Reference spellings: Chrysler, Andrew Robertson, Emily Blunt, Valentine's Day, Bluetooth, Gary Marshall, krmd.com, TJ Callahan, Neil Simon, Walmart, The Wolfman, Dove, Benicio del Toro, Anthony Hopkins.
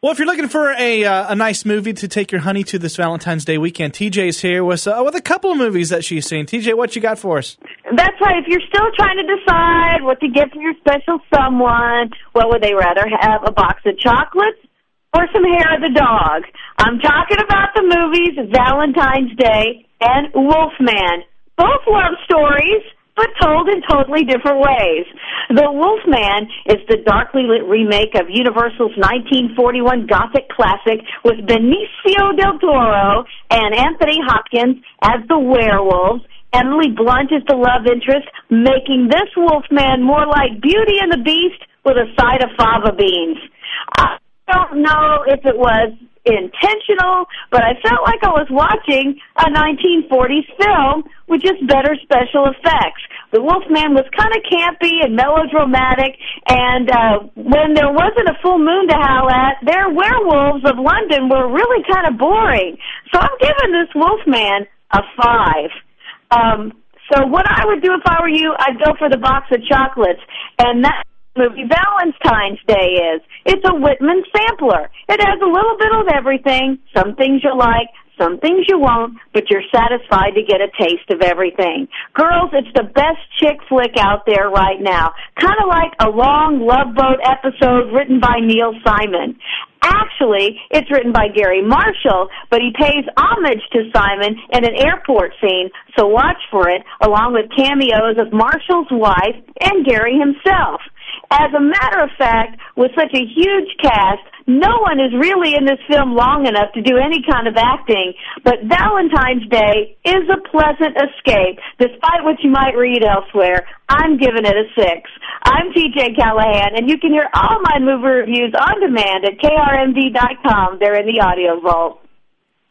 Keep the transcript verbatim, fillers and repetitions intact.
Well, if you're looking for a uh, a nice movie to take your honey to this Valentine's Day weekend, T J's here with uh, with a couple of movies that she's seen. T J, what you got for us? That's right. If you're still trying to decide what to get for your special someone, what would they rather have, a box of chocolates or some hair of the dog? I'm talking about the movies Valentine's Day and Wolfman. Both love stories, but told in totally different ways. The Wolfman is the darkly lit remake of Universal's nineteen forty-one Gothic classic with Benicio del Toro and Anthony Hopkins as the werewolves. Emily Blunt is the love interest, making this Wolfman more like Beauty and the Beast with a side of fava beans. I don't know if it was intentional, but I felt like I was watching a nineteen forties film with just better special effects. The Wolfman was kind of campy and melodramatic, and uh, when there wasn't a full moon to howl at, their werewolves of London were really kind of boring. So I'm giving this Wolfman a five. Um, so what I would do if I were you, I'd go for the box of chocolates, and that movie Valentine's Day is. It's a Whitman sampler. It has a little bit of everything, some things you'll like, some things you won't, but you're satisfied to get a taste of everything. Girls, it's the best chick flick out there right now, kind of like a long Love Boat episode written by Neil Simon. Actually, it's written by Gary Marshall, but he pays homage to Simon in an airport scene, so watch for it, along with cameos of Marshall's wife and Gary himself. As a matter of fact, with such a huge cast, no one is really in this film long enough to do any kind of acting, but Valentine's Day is a pleasant escape, despite what you might read elsewhere. I'm giving it a six. I'm T J Callahan, and you can hear all my movie reviews on demand at k r m d dot com. They're in the audio vault.